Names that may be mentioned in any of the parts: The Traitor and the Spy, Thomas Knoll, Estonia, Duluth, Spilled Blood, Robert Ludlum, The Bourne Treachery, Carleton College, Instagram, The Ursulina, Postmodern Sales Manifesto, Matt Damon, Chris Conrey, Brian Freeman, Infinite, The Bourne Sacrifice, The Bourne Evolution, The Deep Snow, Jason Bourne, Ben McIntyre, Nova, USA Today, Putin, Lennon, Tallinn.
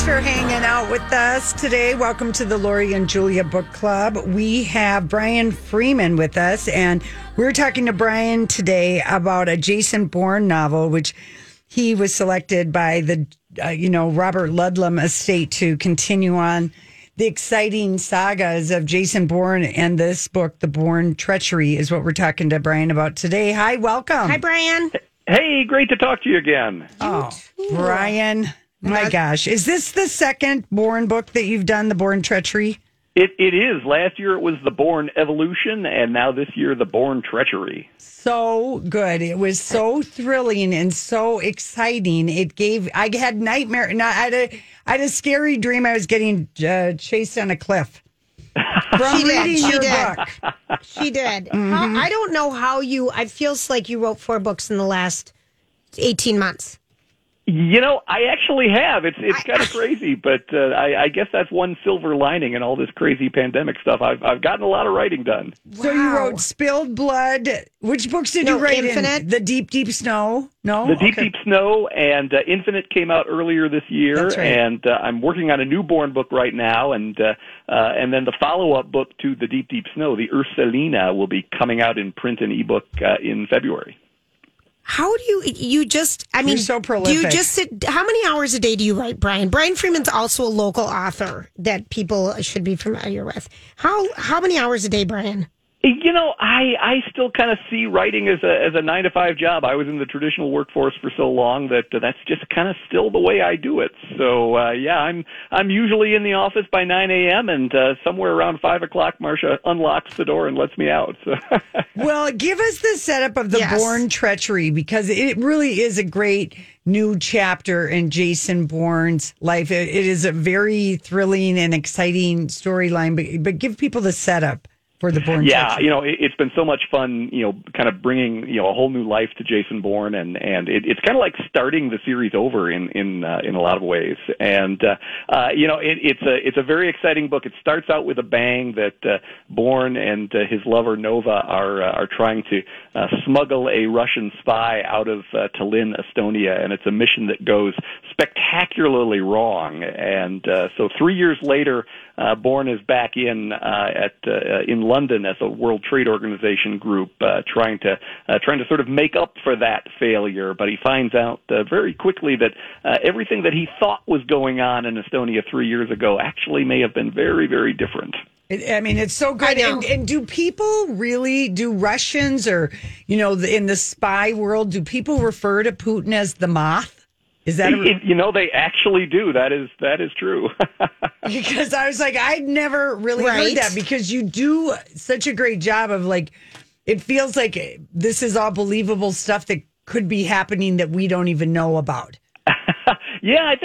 Thanks for hanging out with us today. Welcome to the Lori and Julia Book Club. We have Brian Freeman with us, and we're talking to Brian today about a Jason Bourne novel, which he was selected by the, Robert Ludlum estate to continue on the exciting sagas of Jason Bourne, and this book, The Bourne Treachery, is what we're talking to Brian about today. Hi, welcome. Hi, Brian. Hey, great to talk to you again. Oh, you Brian. My gosh. Is this the second Bourne book that you've done, The Bourne Treachery? It is. Last year it was The Bourne Evolution, and now this year The Bourne Treachery. So good. It was so thrilling and so exciting. I had nightmare. No, I had a scary dream. I was getting chased on a cliff. From reading your book. She did. Mm-hmm. I don't know how it feels like you wrote 4 books in the last 18 months. You know, I actually have. It's kind of crazy, but I guess that's one silver lining in all this crazy pandemic stuff. I've gotten a lot of writing done. Wow. So you wrote Spilled Blood. Which books did you write Infinite? In? The Deep Snow? No? The Deep Snow and Infinite came out earlier this year. That's right. And I'm working on a new Bourne book right now, and then the follow-up book to The Deep Snow, The Ursulina, will be coming out in print and ebook in February. How do you're so prolific. Do you just sit, how many hours a day do you write, Brian? Brian Freeman's also a local author that people should be familiar with. How many hours a day, Brian? You know, I still kind of see writing as a 9-to-5 job. I was in the traditional workforce for so long that that's just kind of still the way I do it. So I'm usually in the office by 9 a.m. and somewhere around 5 o'clock, Marcia unlocks the door and lets me out. So. Well, give us the setup of the Bourne Treachery, because it really is a great new chapter in Jason Bourne's life. It is a very thrilling and exciting storyline, but give people the setup. For the Bourne Treachery. It's been so much fun, kind of bringing, a whole new life to Jason Bourne, and it's kind of like starting the series over in a lot of ways. And it's a very exciting book. It starts out with a bang that Bourne and his lover Nova are trying to smuggle a Russian spy out of Tallinn, Estonia, and it's a mission that goes spectacularly wrong. And so 3 years later, Bourne is back in London as a World Trade Organization group, trying to sort of make up for that failure. But he finds out very quickly that everything that he thought was going on in Estonia 3 years ago actually may have been very, very different. I mean, it's so good. And do people really, do Russians or, in the spy world, do people refer to Putin as the moth? Is that they actually do. That is true. Because I was like, I'd never really heard that, because you do such a great job of, like, it feels like this is all believable stuff that could be happening that we don't even know about. Yeah, I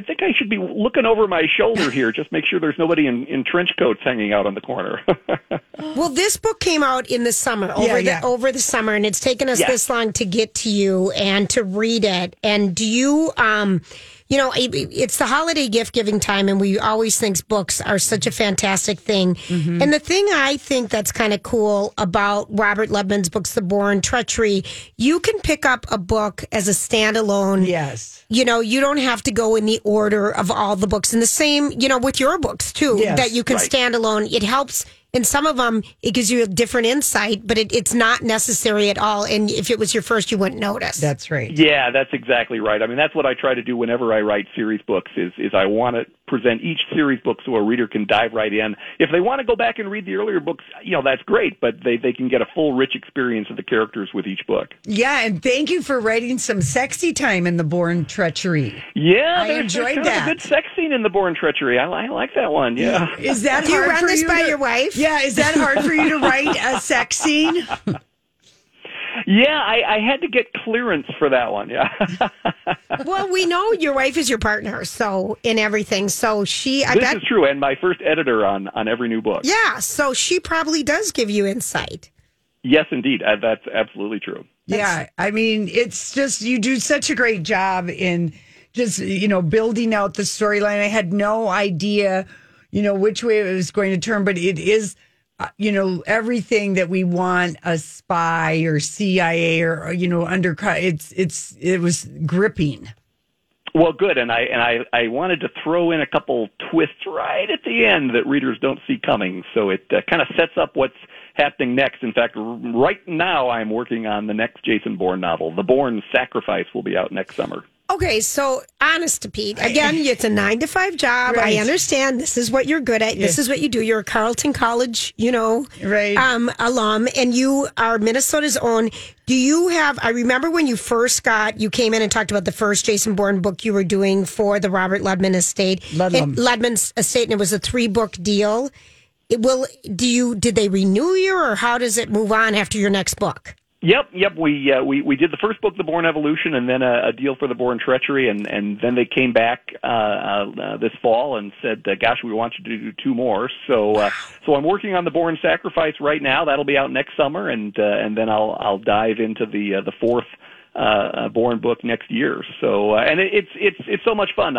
think I should be looking over my shoulder here. Just make sure there's nobody in trench coats hanging out on the corner. Well, this book came out in the summer, over the summer, and it's taken us this long to get to you and to read it. And do you, it's the holiday gift giving time, and we always think books are such a fantastic thing. Mm-hmm. And the thing I think that's kind of cool about Robert Ludlum's books, The Bourne Treachery, you can pick up a book as a standalone. Yes. You don't have to go in the order of all the books. And the same, with your books, too, that you can stand alone. It helps. And some of them, it gives you a different insight, but it's not necessary at all. And if it was your first, you wouldn't notice. That's right. Yeah, that's exactly right. I mean, that's what I try to do whenever I write series books is I want to present each series book so a reader can dive right in. If they want to go back and read the earlier books, that's great, but they can get a full, rich experience of the characters with each book. Yeah, and thank you for writing some sexy time in The Bourne Treachery. Yeah, I enjoyed that. A good sex scene in The Bourne Treachery. I like that one, yeah. Is that hard for you? Do you run this by your wife? Yeah, is that hard for you to write a sex scene? Yeah, I had to get clearance for that one, yeah. Well, we know your wife is your partner, so, in everything, so she... This is true, and my first editor on every new book. Yeah, so she probably does give you insight. Yes, indeed, that's absolutely true. Yeah, I mean, it's just, you do such a great job in just, building out the storyline. I had no idea, which way it was going to turn, but it is... everything that we want a spy or CIA or undercover. It was gripping. Well, good, and I wanted to throw in a couple twists right at the end that readers don't see coming, so it kind of sets up what's happening next. In fact, right now I'm working on the next Jason Bourne novel. The Bourne Sacrifice will be out next summer. Okay, so honest to Pete, again, it's a 9-to-5 job. Right. I understand this is what you're good at. This is what you do. You're a Carleton College, alum, and you are Minnesota's own. Do you have, I remember when you first got, you came in and talked about the first Jason Bourne book you were doing for the Robert Ludlum estate. Ludlum's estate, and it was a 3-book deal. Did they renew you, or how does it move on after your next book? Yep. We did the first book, The Bourne Evolution, and then a deal for The Bourne Treachery, and then they came back this fall and said, "Gosh, we want you to do 2 more." So I'm working on The Bourne Sacrifice right now. That'll be out next summer, and then I'll dive into the fourth Bourne book next year. So and it's so much fun.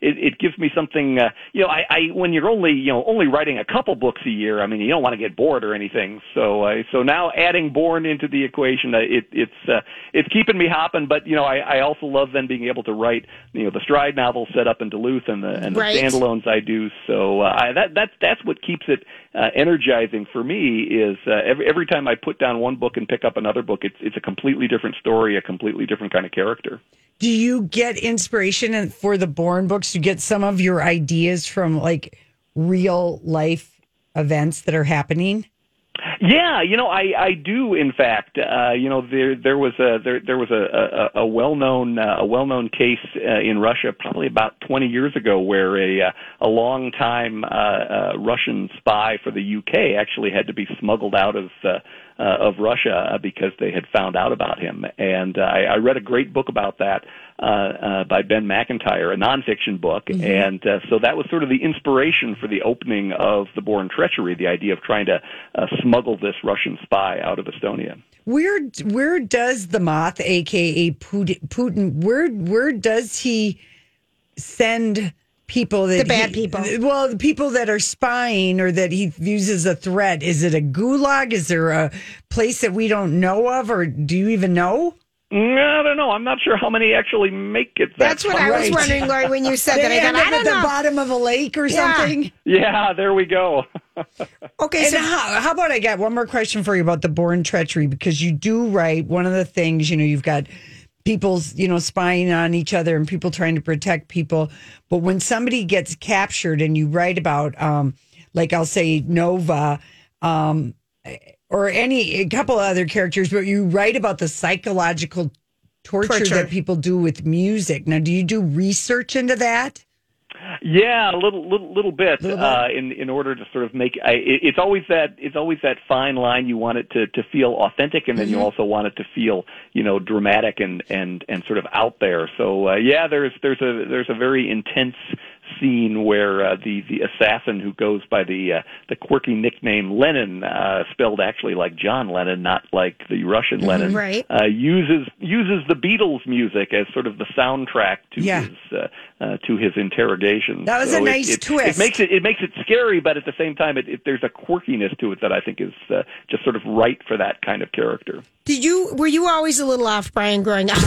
It gives me something. When you're only writing a couple books a year, I mean, you don't want to get bored or anything. So now adding Bourne into the equation, it's keeping me hopping. But I also love then being able to write the Stride novel set up in Duluth and the standalones I do. So that's what keeps it energizing for me is every time I put down one book and pick up another book, it's a completely different story. A completely different kind of character. Do you get inspiration for the Bourne books? Do you get some of your ideas from like real life events that are happening? Yeah, I do. In fact, there was a well known case in Russia probably about 20 years ago where a long-time Russian spy for the UK actually had to be smuggled out of Russia because they had found out about him. And I read a great book about that by Ben McIntyre, a nonfiction book. Mm-hmm. And so that was sort of the inspiration for the opening of The Bourne Treachery, the idea of trying to smuggle this Russian spy out of Estonia. Where does the Moth, a.k.a. Putin, where does he send people that the bad people? Well, the people that are spying or that he views as a threat. Is it a gulag? Is there a place that we don't know of, or do you even know? I don't know. I'm not sure how many actually make it. That's what I was wondering, Lori, when you said that. I thought, at the bottom of a lake or something. Yeah, there we go. Okay, so how about I got one more question for you about the Bourne Treachery, because you do write one of the things, you've got people's, spying on each other and people trying to protect people. But when somebody gets captured and you write about, like I'll say Nova, or a couple of other characters, but you write about the psychological torture that people do with music. Now, do you do research into that? Yeah, a little bit. In order to sort of make it's always that fine line. You want it to feel authentic, and then you also want it to feel dramatic and sort of out there. So there's a very intense scene where the assassin who goes by the quirky nickname Lennon, spelled actually like John Lennon, not like the Russian Lennon, uses the Beatles music as sort of the soundtrack to his interrogation. That was a nice twist. It makes it scary, but at the same time, there's a quirkiness to it that I think is just sort of right for that kind of character. Were you always a little off, Brian, growing up?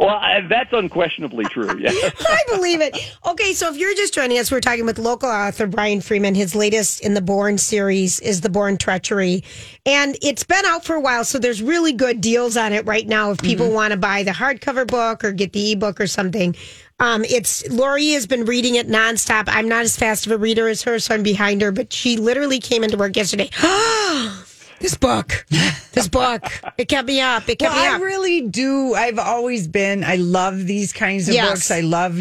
Well, that's unquestionably true, yeah. I believe it. Okay, so if you're just joining us, we're talking with local author Brian Freeman. His latest in the Bourne series is The Bourne Treachery. And it's been out for a while, so there's really good deals on it right now if people want to buy the hardcover book or get the ebook or something. Lori has been reading it nonstop. I'm not as fast of a reader as her, so I'm behind her, but she literally came into work yesterday. This book, it kept me up. It kept me up. I really do. I've always been. I love these kinds of books. I love,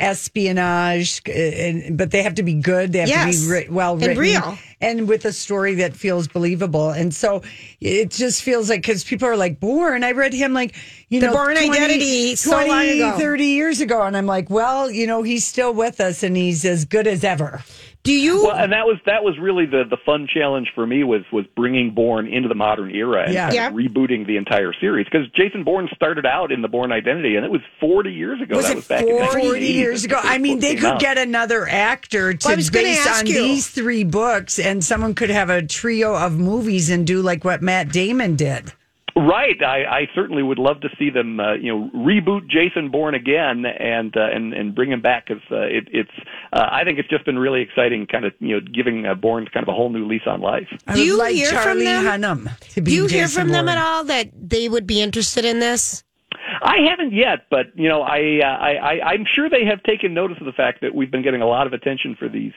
espionage, but they have to be good. They have to be well written, and real, and with a story that feels believable. And so it just feels like, because people are like, Bourne. I read him like, The Bourne Identity 30 years ago, and I'm like, well, he's still with us, and he's as good as ever. Do you? Well, and that was really the fun challenge for me was bringing Bourne into the modern era and rebooting the entire series, because Jason Bourne started out in The Bourne Identity, and it was 40 years ago. That was back in 40 years ago. I mean, they could get another actor to based on these 3 books, and someone could have a trio of movies and do like what Matt Damon did. Right. I certainly would love to see them, reboot Jason Bourne again and bring him back, because I think it's just been really exciting, kind of, giving Bourne kind of a whole new lease on life. Do you hear Charlie from them? Do you hear from them at all that they would be interested in this? I haven't yet, but I'm sure they have taken notice of the fact that we've been getting a lot of attention for these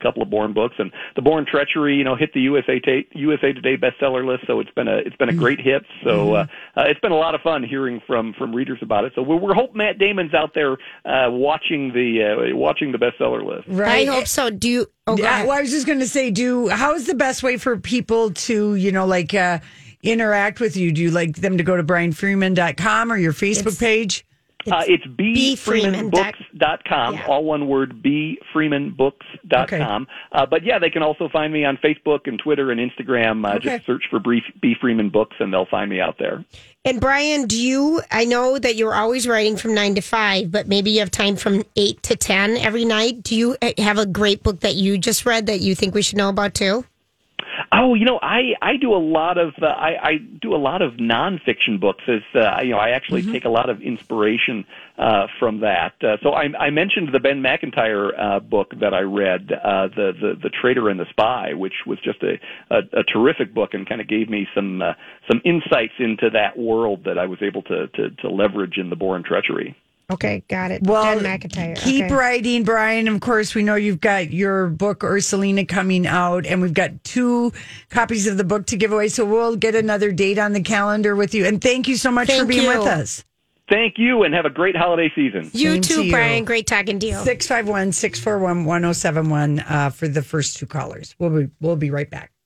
couple of Bourne books, and The Bourne Treachery, hit the USA Today bestseller list, so it's been a great hit. So it's been a lot of fun hearing from readers about it. So we're hoping Matt Damon's out there watching the bestseller list. Right. I hope so. Do you? Okay. Well, I was just going to say, how is the best way for people to interact with you? Do you like them to go to brianfreeman.com or your Facebook page? It's bfreemanbooks.com, all one word, bfreemanbooks.com. Okay. But yeah, they can also find me on Facebook and Twitter and Instagram. Just search for B Freeman Books and they'll find me out there. And Brian, I know that you're always writing from 9 to 5, but maybe you have time from 8 to 10 every night. Do you have a great book that you just read that you think we should know about too? Oh, I do a lot of nonfiction books. As I actually take a lot of inspiration from that. So I mentioned the Ben McIntyre book that I read, the Traitor and the Spy, which was just a terrific book and kind of gave me some insights into that world that I was able to leverage in The Bourne Treachery. Okay, got it. Well, Ben McIntyre. Keep writing, Brian. Of course, we know you've got your book, Ursulina, coming out, and we've got 2 copies of the book to give away, so we'll get another date on the calendar with you. And thank you so much for being with us. Thank you, and have a great holiday season. You Same too, to Brian. You. Great talking to you. 651-641-1071 for the first 2 callers. We'll be right back.